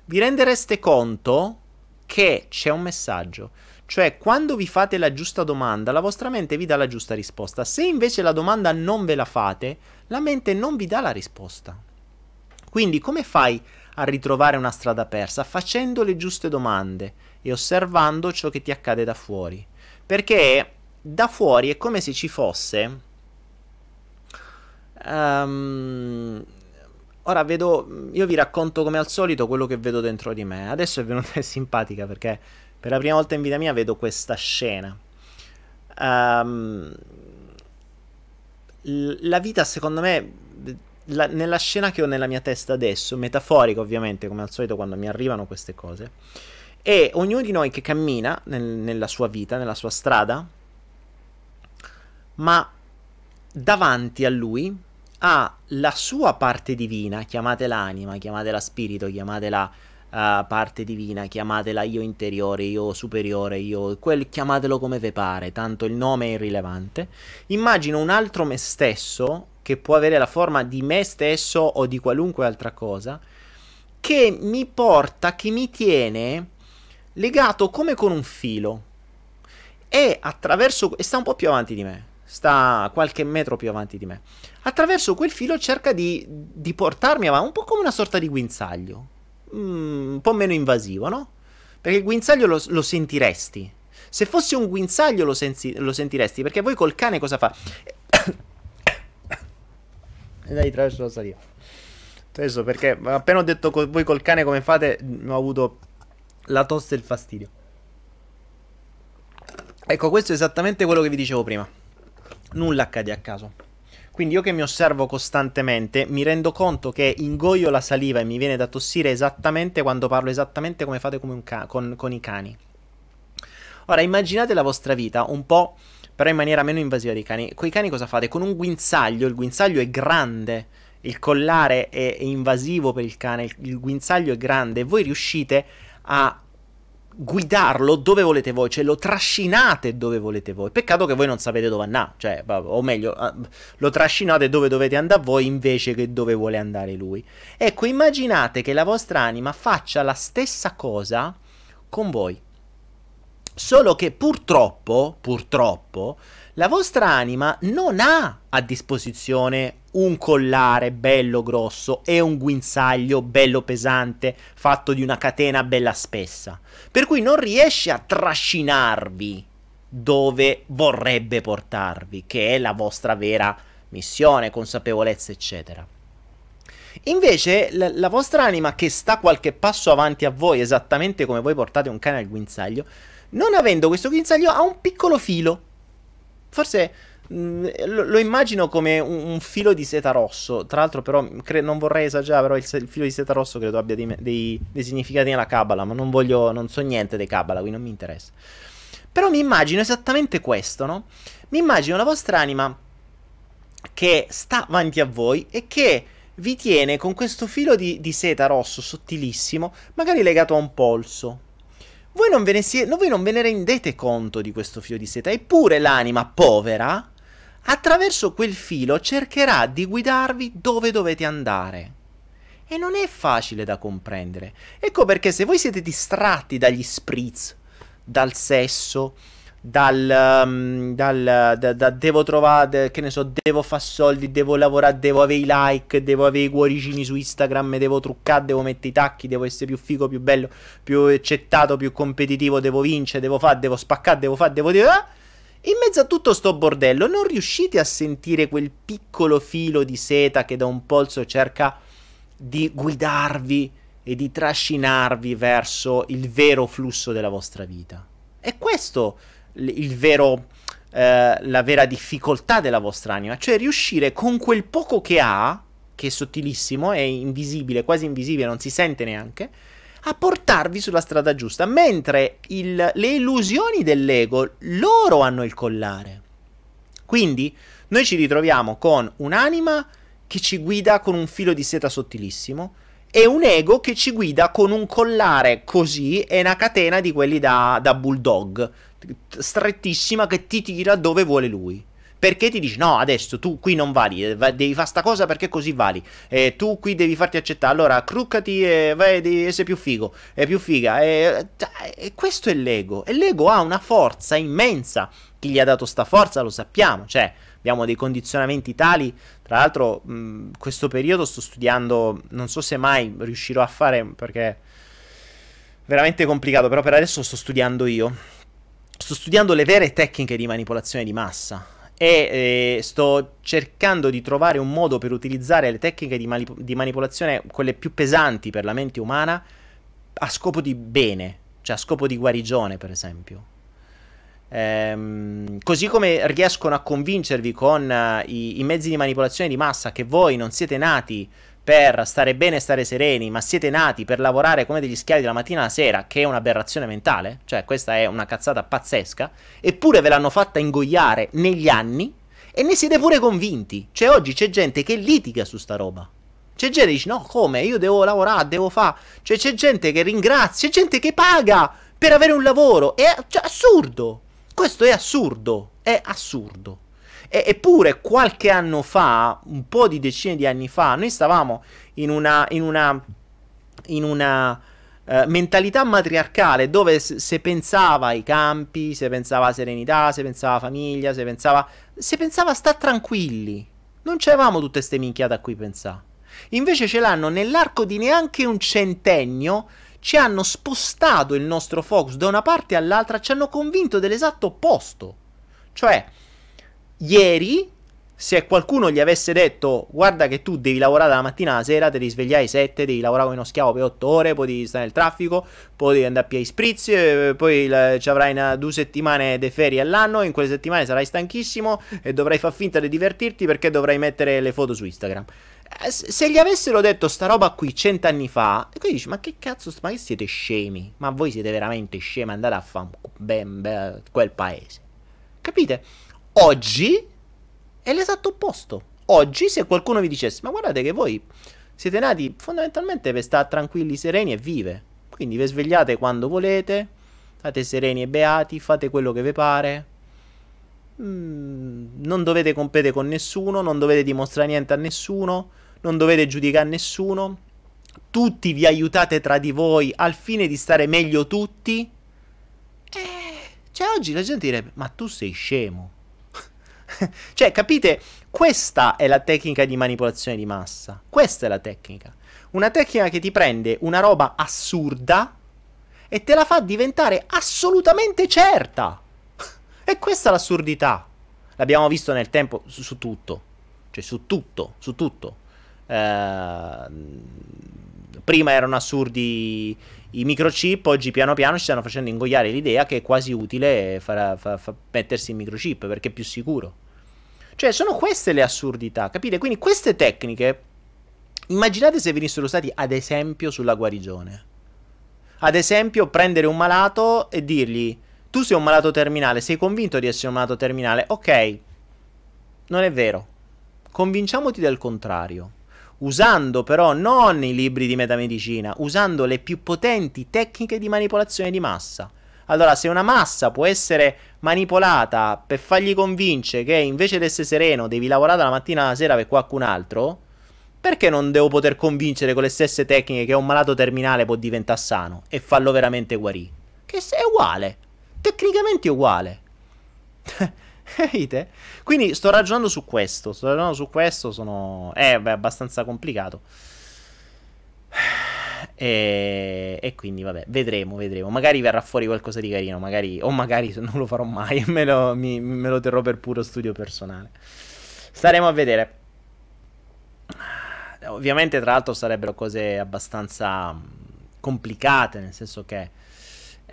vi rendereste conto che c'è un messaggio. Cioè, quando vi fate la giusta domanda, la vostra mente vi dà la giusta risposta. Se invece la domanda non ve la fate, la mente non vi dà la risposta. Quindi, come fai a ritrovare una strada persa? Facendo le giuste domande e osservando ciò che ti accade da fuori. Perché da fuori è come se ci fosse... Um... Ora vedo, io vi racconto come al solito quello che vedo dentro di me. Adesso è venuta simpatica perché per la prima volta in vita mia vedo questa scena. Um, la vita, secondo me, la, nella scena che ho nella mia testa adesso, metaforica ovviamente, come al solito quando mi arrivano queste cose, è ognuno di noi che cammina nel, nella sua vita, nella sua strada, ma davanti a lui ha la sua parte divina, chiamatela anima, chiamatela spirito, chiamatela uh, parte divina, chiamatela io interiore, io superiore, io quel, chiamatelo come ve pare, tanto il nome è irrilevante. Immagino un altro me stesso, che può avere la forma di me stesso o di qualunque altra cosa, che mi porta, che mi tiene legato come con un filo, e attraverso, e sta un po' più avanti di me, sta qualche metro più avanti di me, attraverso quel filo cerca di, di portarmi avanti, un po' come una sorta di guinzaglio, mm, un po' meno invasivo, no? Perché il guinzaglio lo, lo sentiresti, se fosse un guinzaglio lo, sensi, lo sentiresti, perché voi col cane cosa fa? Dai, attraverso la saliva, adesso perché appena ho detto co- voi col cane come fate, ho avuto la tosse e il fastidio. Ecco, questo è esattamente quello che vi dicevo prima. Nulla accade a caso. Quindi io che mi osservo costantemente mi rendo conto che ingoio la saliva e mi viene da tossire esattamente quando parlo, esattamente come fate come un ca- con, con i cani. Ora immaginate la vostra vita un po', però in maniera meno invasiva dei cani. Coi cani cosa fate? Con un guinzaglio, il guinzaglio è grande, il collare è, è invasivo per il cane, il, il guinzaglio è grande e voi riuscite a guidarlo dove volete voi, cioè lo trascinate dove volete voi. Peccato che voi non sapete dove andare, cioè, o meglio, lo trascinate dove dovete andare voi invece che dove vuole andare lui. Ecco, immaginate che la vostra anima faccia la stessa cosa con voi, solo che purtroppo, purtroppo, la vostra anima non ha a disposizione un collare bello grosso e un guinzaglio bello pesante fatto di una catena bella spessa, per cui non riesce a trascinarvi dove vorrebbe portarvi, che è la vostra vera missione, consapevolezza, eccetera. Invece la, la vostra anima, che sta qualche passo avanti a voi, esattamente come voi portate un cane al guinzaglio, non avendo questo guinzaglio ha un piccolo filo, forse Lo, lo immagino come un, un filo di seta rosso. Tra l'altro però cre- non vorrei esagerare, però il, se- il filo di seta rosso credo abbia dei, dei, dei significati nella Kabbalah, ma non voglio, non so niente dei Kabbalah, quindi non mi interessa. Però mi immagino esattamente questo, no? Mi immagino la vostra anima che sta avanti a voi e che vi tiene con questo filo di, di seta rosso sottilissimo, magari legato a un polso. Voi non ve ne si- no, voi non ve ne rendete conto di questo filo di seta, eppure l'anima povera attraverso quel filo cercherà di guidarvi dove dovete andare. E non è facile da comprendere. Ecco perché se voi siete distratti dagli spritz, dal sesso, dal, um, dal da, da, devo trovare, che ne so, devo fare soldi, devo lavorare, devo avere i like, devo avere i cuoricini su Instagram, devo truccare, devo mettere i tacchi, devo essere più figo, più bello, più accettato, più competitivo, devo vincere, devo fare, devo spaccare, devo fare, devo dire... Ah! In mezzo a tutto sto bordello non riuscite a sentire quel piccolo filo di seta che da un polso cerca di guidarvi e di trascinarvi verso il vero flusso della vostra vita. È questo il vero, eh, la vera difficoltà della vostra anima, cioè riuscire con quel poco che ha, che è sottilissimo, è invisibile, quasi invisibile, non si sente neanche, a portarvi sulla strada giusta, mentre il, le illusioni dell'ego, loro hanno il collare. Quindi noi ci ritroviamo con un'anima che ci guida con un filo di seta sottilissimo e un ego che ci guida con un collare così e una catena di quelli da, da bulldog, strettissima, che ti tira dove vuole lui. perché ti dici no, adesso tu qui non vali, devi fare sta cosa perché così vali, eh, tu qui devi farti accettare, allora cruccati e vai, devi essere più figo, è più figa, e, e questo è l'ego, e l'ego ha una forza immensa. Chi gli ha dato sta forza lo sappiamo, cioè abbiamo dei condizionamenti tali. Tra l'altro mh, questo periodo sto studiando, non so se mai riuscirò a fare perché è veramente complicato, però per adesso sto studiando io, sto studiando le vere tecniche di manipolazione di massa e eh, sto cercando di trovare un modo per utilizzare le tecniche di, manip- di manipolazione, quelle più pesanti per la mente umana, a scopo di bene, cioè a scopo di guarigione per esempio. Ehm, così come riescono a convincervi con uh, i, i mezzi di manipolazione di massa che voi non siete nati per stare bene e stare sereni, ma siete nati per lavorare come degli schiavi dalla mattina alla sera, che è un'aberrazione mentale, cioè questa è una cazzata pazzesca, eppure ve l'hanno fatta ingoiare negli anni e ne siete pure convinti, cioè oggi c'è gente che litiga su sta roba, c'è gente che dice no come, io devo lavorare, devo fare, cioè c'è gente che ringrazia, c'è gente che paga per avere un lavoro, è cioè, assurdo. Questo è assurdo, è assurdo. E, eppure qualche anno fa, un po' di decine di anni fa, noi stavamo in una, in una, in una uh, mentalità matriarcale dove se pensava ai campi, se pensava a serenità, se pensava a famiglia, se pensava, se pensava a sta tranquilli. Non c'avevamo tutte ste minchiate a cui pensare. Invece ce l'hanno nell'arco di neanche un centennio. Ci hanno spostato il nostro focus da una parte all'altra, ci hanno convinto dell'esatto opposto. Cioè, ieri, se qualcuno gli avesse detto guarda che tu devi lavorare dalla mattina alla sera, devi svegliare alle sette, devi lavorare come uno schiavo per otto ore, poi devi stare nel traffico, poi devi andare a piare i spritz, poi la, ci avrai una, due settimane di ferie all'anno, in quelle settimane sarai stanchissimo e dovrai far finta di divertirti perché dovrai mettere le foto su Instagram. Se gli avessero detto sta roba qui cent'anni fa, e quindi dici ma che cazzo, ma che siete scemi, ma voi siete veramente scemi, andate a fare quel paese, capite? Oggi è l'esatto opposto. Oggi se qualcuno vi dicesse ma guardate che voi siete nati fondamentalmente per stare tranquilli, sereni e vive, quindi vi svegliate quando volete, state sereni e beati, fate quello che vi pare, mm, non dovete competere con nessuno, non dovete dimostrare niente a nessuno, non dovete giudicare nessuno, tutti vi aiutate tra di voi al fine di stare meglio tutti. Eh, cioè oggi la gente direbbe ma tu sei scemo. Cioè capite, questa è la tecnica di manipolazione di massa, questa è la tecnica, una tecnica che ti prende una roba assurda e te la fa diventare assolutamente certa. E questa è l'assurdità, l'abbiamo visto nel tempo su, su tutto, cioè su tutto, su tutto. Uh, prima erano assurdi i microchip, oggi piano piano ci stanno facendo ingoiare l'idea che è quasi utile far, far, far mettersi il microchip perché è più sicuro. Cioè sono queste le assurdità, capite? Quindi queste tecniche, immaginate se venissero usate ad esempio sulla guarigione. Ad esempio prendere un malato e dirgli tu sei un malato terminale, sei convinto di essere un malato terminale, ok, non è vero, convinciamoti del contrario, usando però non i libri di metamedicina, usando le più potenti tecniche di manipolazione di massa. Allora, se una massa può essere manipolata per fargli convincere che invece di essere sereno devi lavorare dalla mattina alla sera per qualcun altro, perché non devo poter convincere con le stesse tecniche che un malato terminale può diventare sano e farlo veramente guarire? Che è uguale. Tecnicamente uguale. Capite? Quindi sto ragionando su questo. Sto ragionando su questo. Sono. È beh, abbastanza complicato. E, e quindi, vabbè, vedremo. Vedremo. Magari verrà fuori qualcosa di carino. Magari. O magari non lo farò mai. Me lo, mi, me lo terrò per puro studio personale. Staremo a vedere. Ovviamente, tra l'altro, sarebbero cose abbastanza complicate. Nel senso che.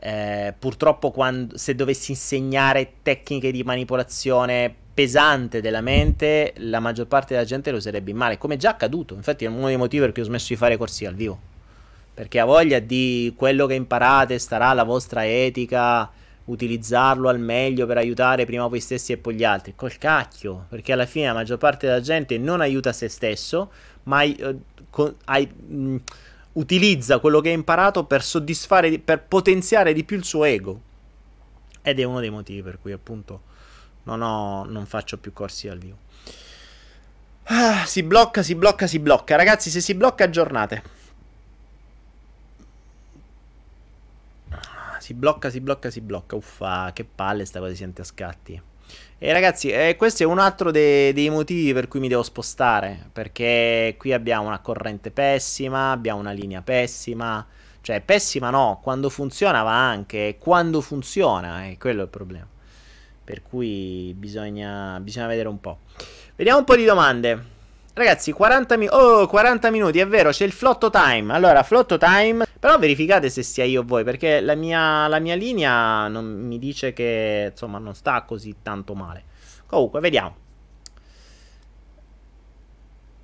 Eh, purtroppo quando, se dovessi insegnare tecniche di manipolazione pesante della mente, la maggior parte della gente lo userebbe in male, come è già accaduto. Infatti è uno dei motivi per cui ho smesso di fare corsi al vivo, perché ha voglia di quello che imparate starà alla vostra etica, utilizzarlo al meglio per aiutare prima voi stessi e poi gli altri. Col cacchio, perché alla fine la maggior parte della gente non aiuta se stesso, ma eh, con, hai, mh, utilizza quello che ha imparato per soddisfare, per potenziare di più il suo ego, ed è uno dei motivi per cui appunto non ho, non faccio più corsi al vivo. Ah, si blocca, si blocca, si blocca. Ragazzi, se si blocca aggiornate. Ah, si blocca, si blocca, si blocca. Uffa, che palle sta cosa, si sente a scatti. E ragazzi, eh, questo è un altro de- dei motivi per cui mi devo spostare, perché qui abbiamo una corrente pessima, abbiamo una linea pessima. Cioè, pessima no, quando funziona va anche, quando funziona, eh, quello è il problema. Per cui bisogna, bisogna vedere un po'. Vediamo un po' di domande. Ragazzi, quaranta, mi- oh, quaranta minuti, è vero, c'è il flotto time. Allora, flotto time, però verificate se sia io o voi, perché la mia, la mia linea non, mi dice che, insomma, non sta così tanto male. Comunque, vediamo.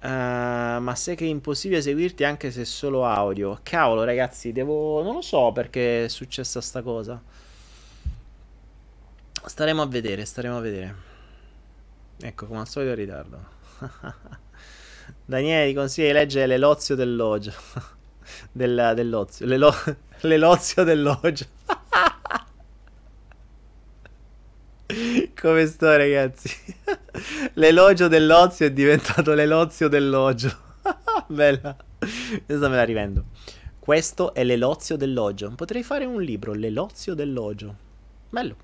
Uh, ma sai che è impossibile seguirti anche se solo audio. Cavolo, ragazzi, devo... non lo so perché è successa sta cosa. Staremo a vedere, staremo a vedere. Ecco, come al solito in ritardo. Daniele, ti consiglio di leggere l'elozio dell'oggio. Del, dell'ozio. L'elo... L'elozio dell'oggio. Come sto, ragazzi? L'elogio dell'ozio è diventato l'elozio dell'oggio. Bella. Adesso me la rivendo. Questo è l'elozio dell'oggio. Potrei fare un libro, l'elozio dell'oggio. Bello.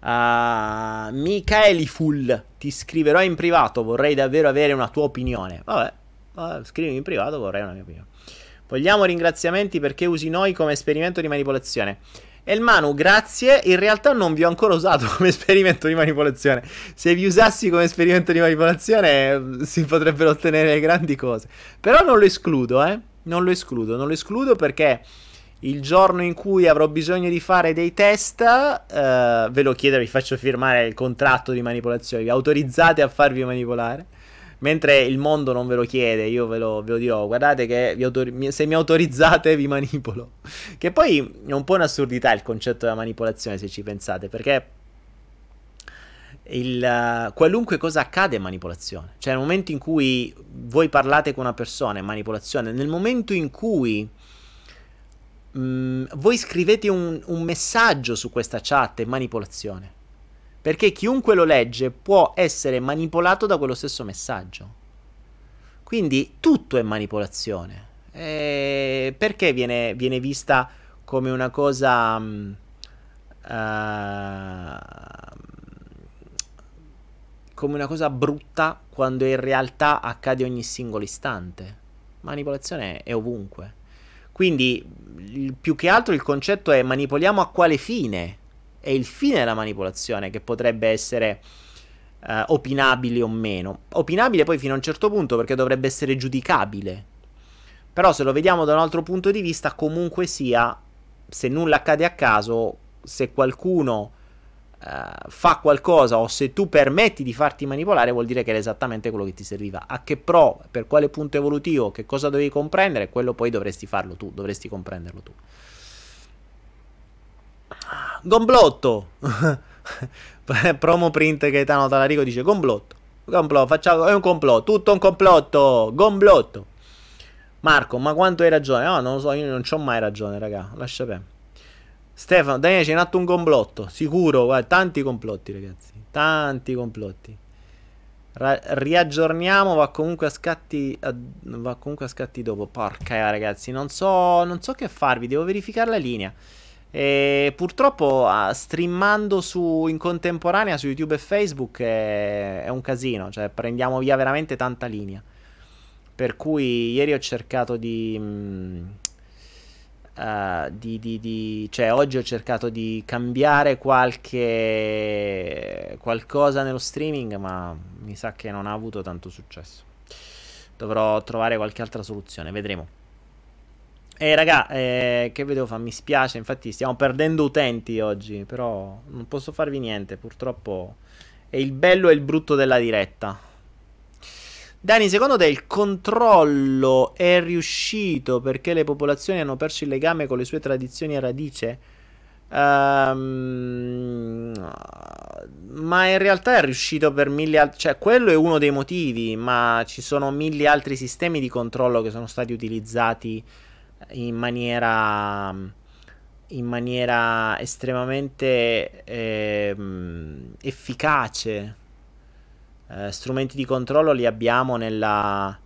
uh, Michaeliful, ti scriverò in privato, vorrei davvero avere una tua opinione. Vabbè, vabbè, scrivimi in privato, vorrei una mia opinione. Vogliamo ringraziamenti perché usi noi come esperimento di manipolazione. El Manu, grazie, in realtà non vi ho ancora usato come esperimento di manipolazione. Se vi usassi come esperimento di manipolazione si potrebbero ottenere grandi cose. Però non lo escludo, eh. Non lo escludo, non lo escludo perché il giorno in cui avrò bisogno di fare dei test, eh, ve lo chiedo, vi faccio firmare il contratto di manipolazione, vi autorizzate a farvi manipolare. Mentre il mondo non ve lo chiede, io ve lo, ve lo dirò, guardate che vi autor- se mi autorizzate vi manipolo. Che poi è un po' un'assurdità il concetto della manipolazione, se ci pensate, perché il, uh, qualunque cosa accade è manipolazione. Cioè nel momento in cui voi parlate con una persona è manipolazione, nel momento in cui mh, voi scrivete un, un messaggio su questa chat è manipolazione. Perché chiunque lo legge può essere manipolato da quello stesso messaggio. Quindi tutto è manipolazione. E perché viene, viene vista come una cosa um, uh, come una cosa brutta quando in realtà accade ogni singolo istante? Manipolazione è ovunque. Quindi più che altro il concetto è: manipoliamo a quale fine? È il fine della manipolazione che potrebbe essere eh, opinabile o meno. Opinabile poi fino a un certo punto, perché dovrebbe essere giudicabile. Però se lo vediamo da un altro punto di vista, comunque sia, se nulla accade a caso, se qualcuno eh, fa qualcosa o se tu permetti di farti manipolare, vuol dire che era esattamente quello che ti serviva. A che pro, per quale punto evolutivo, che cosa dovevi comprendere, quello poi dovresti farlo tu, dovresti comprenderlo tu. Gomblotto. Promo print Gaetano Talarico dice Gomblotto. Complotto, facciamo, è un complotto, tutto un complotto. Gomblotto. Marco, ma quanto hai ragione? No, non lo so, io non c'ho mai ragione, raga, lascia per. Stefano, Daniele, c'è in atto un complotto, sicuro, guarda, tanti complotti, ragazzi, tanti complotti. Ra- riaggiorniamo, va comunque a scatti a, va comunque a scatti dopo. Porca, ragazzi, non so, non so che farvi, devo verificare la linea. E purtroppo ah, streamando su, in contemporanea su YouTube e Facebook è, è un casino, cioè prendiamo via veramente tanta linea. Per cui ieri ho cercato di, mh, uh, di, di, di cioè oggi ho cercato di cambiare qualche qualcosa nello streaming, ma mi sa che non ha avuto tanto successo. Dovrò trovare qualche altra soluzione, vedremo. Eh raga, eh, che vedevo fa? Mi spiace, infatti stiamo perdendo utenti oggi, però non posso farvi niente, purtroppo è il bello e il brutto della diretta. Dani, secondo te il controllo è riuscito perché le popolazioni hanno perso il legame con le sue tradizioni e radice? Um, ma in realtà è riuscito per mille altri, cioè quello è uno dei motivi, ma ci sono mille altri sistemi di controllo che sono stati utilizzati in maniera in maniera estremamente eh, efficace. Eh, strumenti di controllo li abbiamo nella,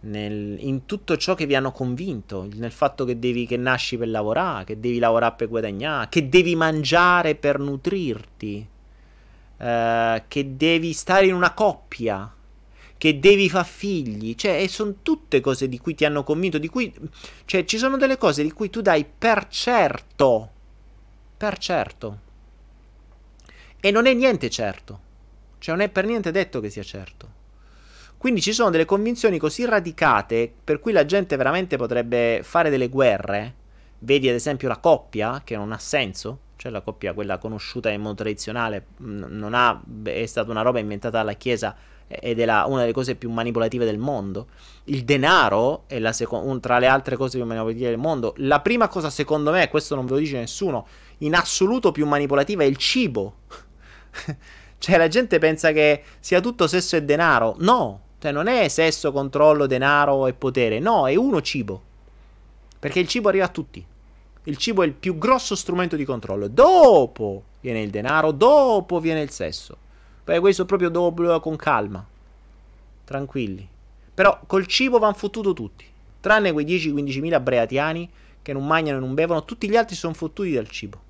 nel, in tutto ciò che vi hanno convinto, nel fatto che devi che nasci per lavorare, che devi lavorare per guadagnare, che devi mangiare per nutrirti, eh, che devi stare in una coppia, che devi far figli, cioè e sono tutte cose di cui ti hanno convinto, di cui, cioè ci sono delle cose di cui tu dai per certo, per certo, e non è niente certo, cioè non è per niente detto che sia certo, quindi ci sono delle convinzioni così radicate per cui la gente veramente potrebbe fare delle guerre, vedi ad esempio la coppia che non ha senso, cioè la coppia quella conosciuta in modo tradizionale, non ha, è stata una roba inventata dalla Chiesa ed è la, una delle cose più manipolative del mondo. Il denaro è la seco- un, tra le altre cose più manipolative del mondo. La prima cosa, secondo me, questo non ve lo dice nessuno, in assoluto più manipolativa è il cibo. Cioè la gente pensa che sia tutto sesso e denaro. No, cioè non è sesso, controllo, denaro e potere. No, è uno cibo. Perché il cibo arriva a tutti. Il cibo è il più grosso strumento di controllo. Dopo viene il denaro, dopo viene il sesso. Beh, questo proprio dopo, con calma, tranquilli. Però col cibo van fottuto tutti, tranne quei dieci quindici mila breatiani che non mangiano e non bevono, tutti gli altri sono fottuti dal cibo.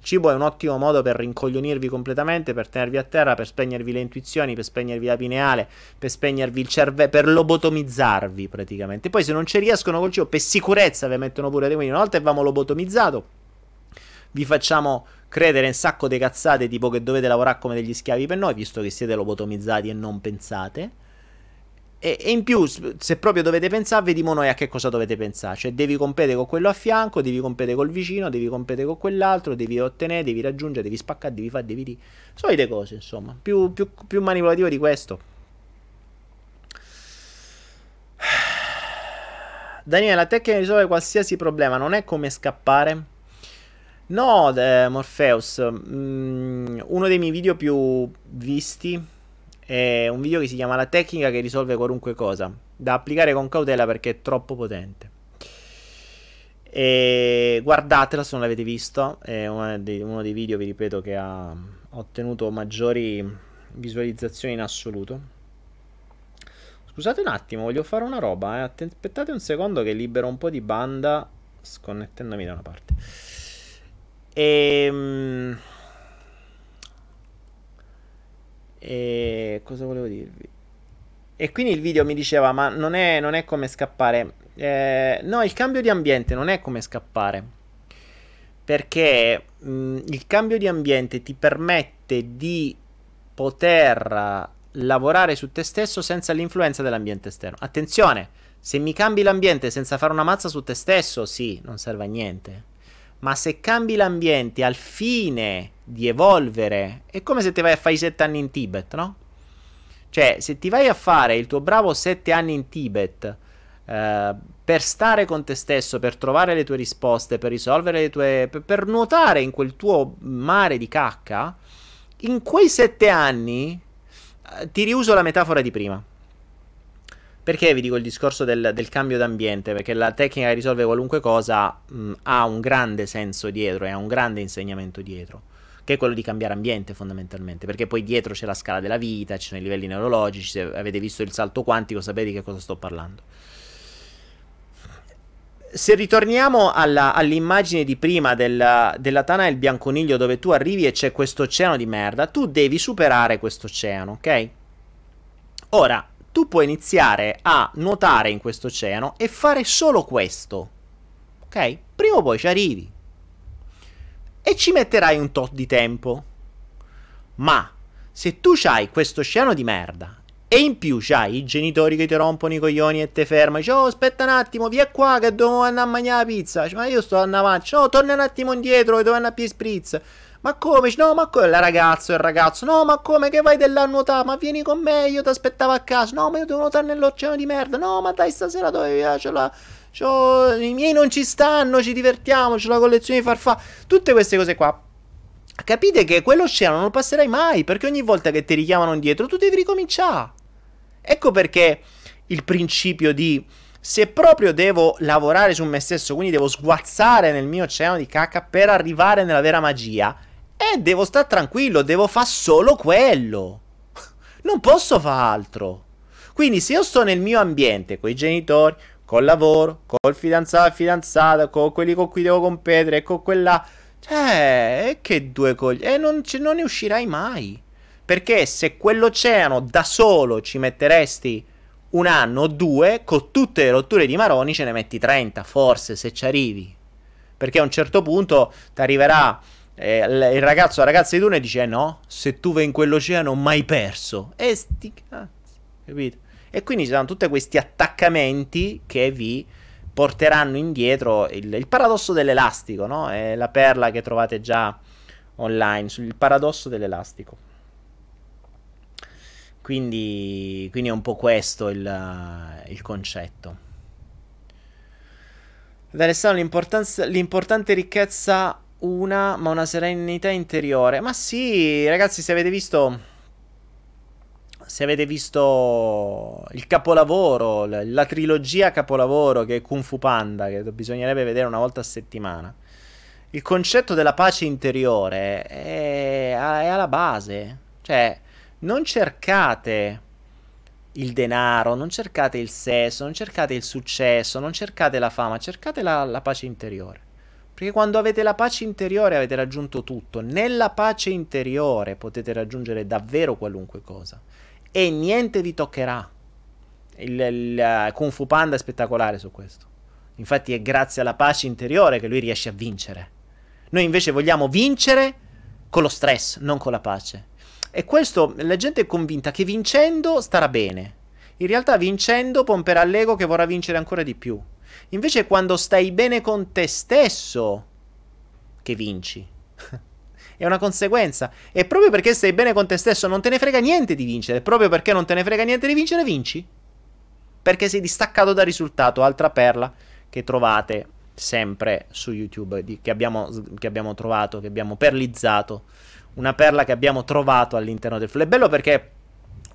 Il cibo è un ottimo modo per rincoglionirvi completamente, per tenervi a terra, per spegnervi le intuizioni, per spegnervi la pineale, per spegnervi il cervello, per lobotomizzarvi praticamente. Poi se non ci riescono col cibo, per sicurezza vi mettono pure le mani. Una volta che avevamo lobotomizzato, vi facciamo credere un sacco di cazzate, tipo che dovete lavorare come degli schiavi per noi, visto che siete lobotomizzati e non pensate. E, e in più, se proprio dovete pensare, vediamo noi a che cosa dovete pensare. Cioè, devi competere con quello a fianco, devi competere col vicino, devi competere con quell'altro, devi ottenere, devi raggiungere, devi spaccare, devi fare, devi... solite cose, insomma. Più, più, più manipolativo di questo. Daniele, la tecnica risolve qualsiasi problema, non è come scappare? No, eh, Morpheus, mm, uno dei miei video più visti è un video che si chiama La tecnica che risolve qualunque cosa, da applicare con cautela perché è troppo potente. E guardatela se non l'avete visto, è uno dei, uno dei video, vi ripeto, che ha ottenuto maggiori visualizzazioni in assoluto. Scusate un attimo, voglio fare una roba, eh. Aspettate un secondo che libero un po' di banda sconnettendomi da una parte. E, e cosa volevo dirvi? E quindi il video mi diceva: ma non è, non è come scappare. Eh, no, il cambio di ambiente non è come scappare, perché mh, il cambio di ambiente ti permette di poter lavorare su te stesso senza l'influenza dell'ambiente esterno. Attenzione, se mi cambi l'ambiente senza fare una mazza su te stesso, sì, non serve a niente. Ma se cambi l'ambiente al fine di evolvere, è come se ti vai a fare i sette anni in Tibet, no? Cioè, se ti vai a fare il tuo bravo sette anni in Tibet eh, per stare con te stesso, per trovare le tue risposte, per risolvere le tue... per, per nuotare in quel tuo mare di cacca, in quei sette anni eh, ti riuso la metafora di prima. Perché vi dico il discorso del, del cambio d'ambiente? Perché la tecnica che risolve qualunque cosa mh, ha un grande senso dietro e ha un grande insegnamento dietro, che è quello di cambiare ambiente fondamentalmente, perché poi dietro c'è la scala della vita, ci sono i livelli neurologici, se avete visto il salto quantico sapete di che cosa sto parlando. Se ritorniamo alla, all'immagine di prima della, della tana del bianconiglio, dove tu arrivi e c'è questo oceano di merda, tu devi superare questo oceano, ok? Ora, tu puoi iniziare a nuotare in questo oceano e fare solo questo, ok? Prima o poi ci arrivi e ci metterai un tot di tempo, ma se tu c'hai questo oceano di merda e in più c'hai i genitori che ti rompono i coglioni e te fermano, dici: oh, aspetta un attimo, via qua che devo andare a mangiare la pizza, ma io sto andando avanti, oh, torna un attimo indietro che devo andare a più spritz. Ma come? No, ma come? La ragazza, il ragazzo. No, ma come? Che vai della nuotata? Ma vieni con me, io ti aspettavo a casa. No, ma io devo nuotare nell'oceano di merda. No, ma dai, stasera dove via? C'ho la... C'ho... I miei non ci stanno, ci divertiamo, c'ho la collezione di farfà. Tutte queste cose qua. Capite che quell'oceano non lo passerai mai, perché ogni volta che ti richiamano indietro tu devi ricominciare. Ecco perché il principio di se proprio devo lavorare su me stesso, quindi devo sguazzare nel mio oceano di cacca per arrivare nella vera magia, e eh, devo stare tranquillo, devo fare solo quello, non posso fare altro. Quindi se io sto nel mio ambiente, con i genitori, col lavoro, col fidanzato e fidanzata, con quelli con cui devo competere, con quella... Eh, che due cogli... E eh, non, non ne uscirai mai. Perché se quell'oceano da solo ci metteresti un anno o due, con tutte le rotture di maroni ce ne metti trenta, forse, se ci arrivi. Perché a un certo punto ti arriverà eh, l- il ragazzo o la ragazza di turno e dice: eh no, se tu vai in quell'oceano mai perso. E sti cazzi, capito? E quindi ci saranno tutti questi attaccamenti che vi porteranno indietro. Il, il paradosso dell'elastico, no? È la perla che trovate già online, sul paradosso dell'elastico. Quindi, quindi è un po' questo il, il concetto. Ad Alessandro, l'importante ricchezza una, ma una serenità interiore. Ma sì, ragazzi, se avete visto, se avete visto il capolavoro, la, la trilogia capolavoro che è Kung Fu Panda, che bisognerebbe vedere una volta a settimana, il concetto della pace interiore è, è alla base. Cioè, non cercate il denaro, non cercate il sesso, non cercate il successo, non cercate la fama, cercate la, la pace interiore. Perché quando avete la pace interiore avete raggiunto tutto. Nella pace interiore potete raggiungere davvero qualunque cosa e niente vi toccherà. Il, il uh, Kung Fu Panda è spettacolare su questo. Infatti è grazie alla pace interiore che lui riesce a vincere. Noi invece vogliamo vincere con lo stress, non con la pace. E questo, la gente è convinta che vincendo starà bene. In realtà vincendo pomperà l'ego che vorrà vincere ancora di più. Invece quando stai bene con te stesso che vinci. È una conseguenza. E proprio perché stai bene con te stesso non te ne frega niente di vincere. Proprio perché non te ne frega niente di vincere, vinci. Perché sei distaccato dal risultato. Altra perla che trovate sempre su YouTube, di, che, abbiamo, che abbiamo trovato, che abbiamo perlizzato. Una perla che abbiamo trovato all'interno del flow. È bello perché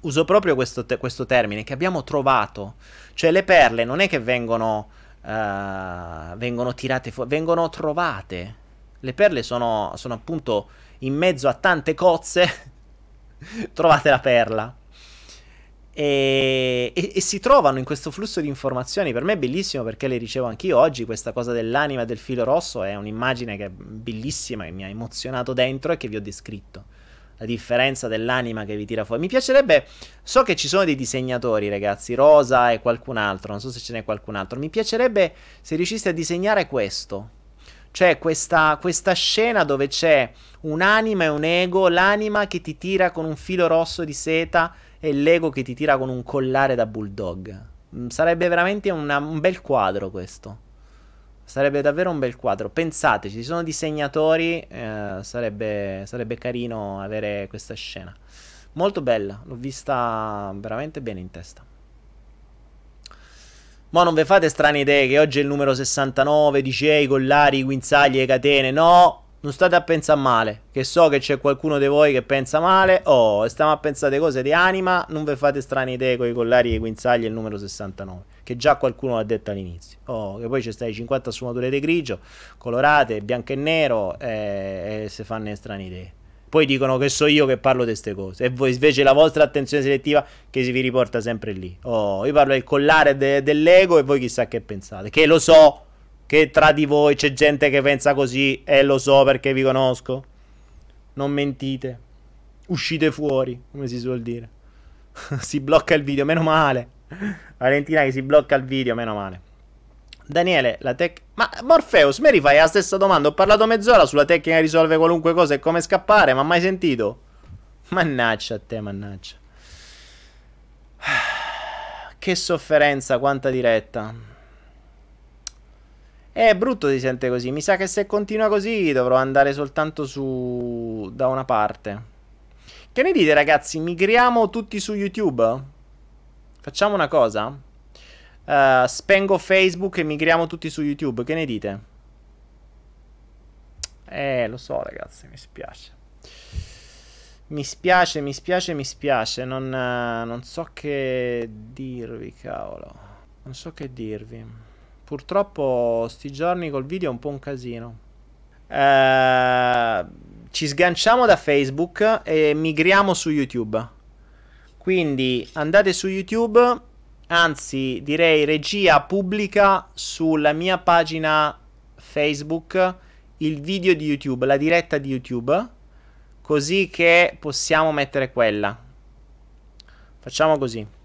uso proprio questo, te- questo termine, che abbiamo trovato. Cioè le perle non è che vengono, uh, vengono tirate fuori, vengono trovate. Le perle sono, sono appunto in mezzo a tante cozze. Trovate la perla. E, e, e si trovano in questo flusso di informazioni. Per me è bellissimo perché le ricevo anch'io oggi. Questa cosa dell'anima e del filo rosso è un'immagine che è bellissima, che mi ha emozionato dentro e che vi ho descritto. La differenza dell'anima che vi tira fuori. Mi piacerebbe, so che ci sono dei disegnatori, ragazzi, Rosa e qualcun altro, non so se ce n'è qualcun altro. Mi piacerebbe se riusciste a disegnare questo. Cioè questa, questa scena dove c'è un'anima e un ego, l'anima che ti tira con un filo rosso di seta e l'ego che ti tira con un collare da bulldog. Sarebbe veramente una, un bel quadro questo. Sarebbe davvero un bel quadro. Pensateci, ci sono disegnatori, eh, sarebbe, sarebbe carino avere questa scena. Molto bella, l'ho vista veramente bene in testa. Ma non ve fate strane idee che oggi è il numero sessantanove, dice i collari, i guinzagli, le catene. No, non state a pensare male, che so che c'è qualcuno di voi che pensa male. Oh, stiamo a pensare cose di anima. Non ve fate strane idee con i collari, i guinzagli e il numero sessantanove, che già qualcuno l'ha detto all'inizio. Oh, che poi c'è stai cinquanta sfumature di grigio, colorate, bianco e nero, e, e se fanno strane idee. Poi dicono che so io che parlo di queste cose. E voi invece la vostra attenzione selettiva che si vi riporta sempre lì. Oh, io parlo del collare de- dell'ego e voi chissà che pensate. Che lo so che tra di voi c'è gente che pensa così. E lo so perché vi conosco. Non mentite. Uscite fuori, come si suol dire. Si blocca il video, meno male. Valentina che si blocca il video, meno male. Daniele, la tecnica... Ma Morpheus, mi rifai la stessa domanda? Ho parlato mezz'ora sulla tecnica che risolve qualunque cosa e come scappare, ma mai sentito? Mannaggia a te, mannaggia. Che sofferenza, quanta diretta. È brutto si sente così, mi sa che se continua così dovrò andare soltanto su... da una parte. Che ne dite ragazzi, migriamo tutti su YouTube? Facciamo una cosa? Uh, spengo Facebook e migriamo tutti su YouTube. Che ne dite? Eh, lo so ragazzi, mi spiace. Mi spiace, mi spiace, mi spiace. Non, uh, non so che dirvi, cavolo. Non so che dirvi. Purtroppo sti giorni col video è un po' un casino. Eh, ci sganciamo da Facebook e migriamo su YouTube. Quindi andate su YouTube. Anzi, direi regia pubblica sulla mia pagina Facebook il video di YouTube, la diretta di YouTube, così che possiamo mettere quella. Facciamo così.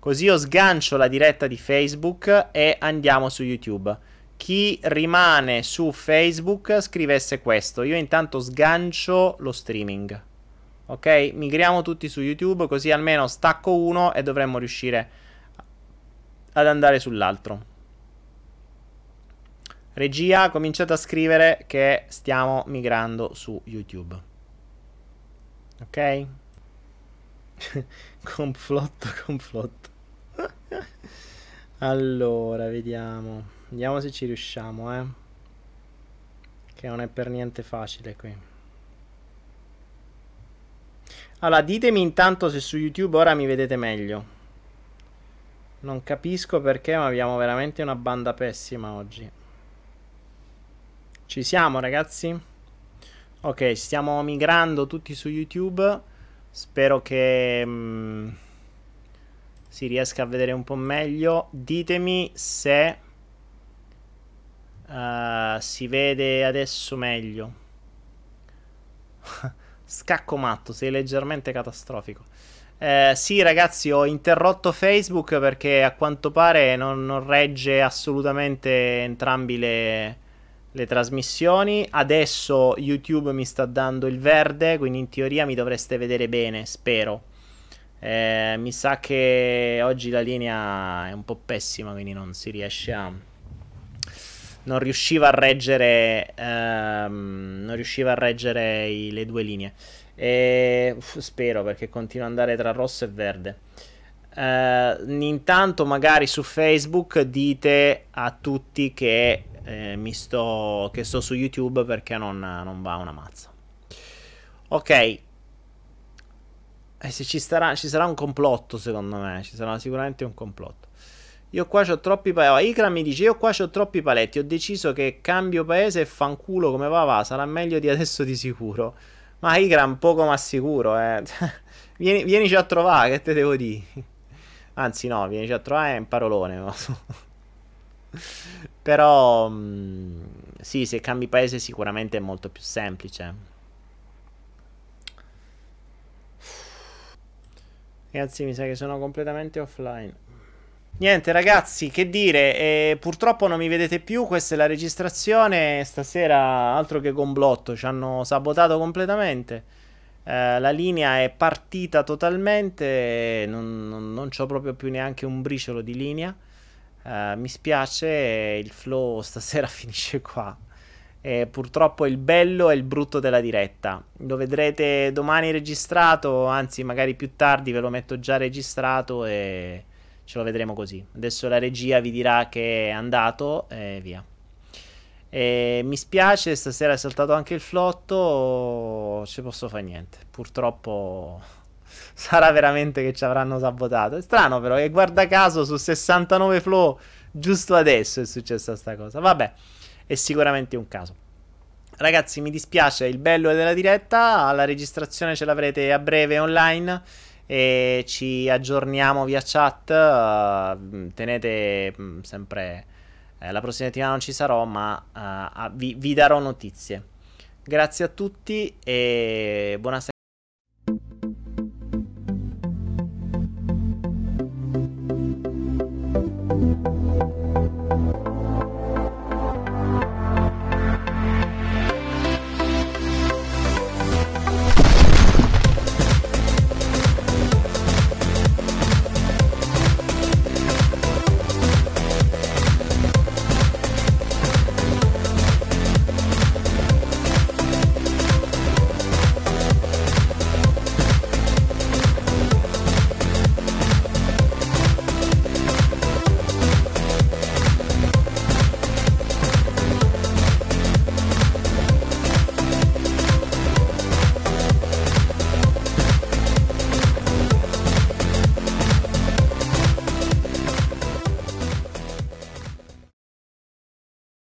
Così io sgancio la diretta di Facebook e andiamo su YouTube. Chi rimane su Facebook scrivesse questo. Io intanto sgancio lo streaming. Ok? Migriamo tutti su YouTube, così almeno stacco uno e dovremmo riuscire ad andare sull'altro. Regia, cominciate a scrivere che stiamo migrando su YouTube. Ok? Complotto, complotto. Allora, vediamo. Vediamo se ci riusciamo, eh. Che non è per niente facile qui. Allora, ditemi intanto se su YouTube ora mi vedete meglio. Non capisco perché, ma abbiamo veramente una banda pessima oggi. Ci siamo, ragazzi? Ok, stiamo migrando tutti su YouTube. Spero che mh, si riesca a vedere un po' meglio. Ditemi se uh, si vede adesso meglio. Scacco matto, sei leggermente catastrofico. Eh, sì, ragazzi, ho interrotto Facebook perché a quanto pare non, non regge assolutamente entrambi le, le trasmissioni. Adesso YouTube mi sta dando il verde, quindi in teoria mi dovreste vedere bene, spero. Eh, mi sa che oggi la linea è un po' pessima, quindi non si riesce a... Non riusciva a reggere, ehm, non riusciva a reggere i, le due linee. E spero, perché continua ad andare tra rosso e verde. Eh, intanto magari su Facebook dite a tutti che, eh, mi sto, che sto su YouTube perché non, non va una mazza. Ok. E se ci, starà, ci sarà un complotto, secondo me. Ci sarà sicuramente un complotto. Io qua c'ho troppi paletti. Ikram mi dice: io qua c'ho troppi paletti. Ho deciso che cambio paese e fanculo come va va. Sarà meglio di adesso di sicuro. Ma Ikram poco ma sicuro, eh. Vieni, vienici a trovare, che te devo dire. Anzi no, vienici a trovare è un parolone, no? Però mh, sì, se cambi paese sicuramente è molto più semplice. Ragazzi, mi sa che sono completamente offline. Niente ragazzi, che dire, eh, purtroppo non mi vedete più, questa è la registrazione, stasera altro che complotto, ci hanno sabotato completamente, eh, la linea è partita totalmente, non, non, non c'ho proprio più neanche un briciolo di linea, eh, mi spiace, il flow stasera finisce qua, eh, purtroppo il bello e il brutto della diretta, lo vedrete domani registrato, anzi magari più tardi ve lo metto già registrato e... ce lo vedremo così. Adesso la regia vi dirà che è andato e via. E mi spiace, stasera è saltato anche il flotto. Ci posso fare niente. Purtroppo sarà veramente che ci avranno sabotato. È strano però, e guarda caso su sessantanove flow giusto adesso è successa sta cosa. Vabbè, è sicuramente un caso. Ragazzi, mi dispiace, il bello è della diretta. La registrazione ce l'avrete a breve online. E ci aggiorniamo via chat. Uh, tenete mh, sempre. Eh, la prossima settimana non ci sarò, ma uh, vi, vi darò notizie. Grazie a tutti e buona serata.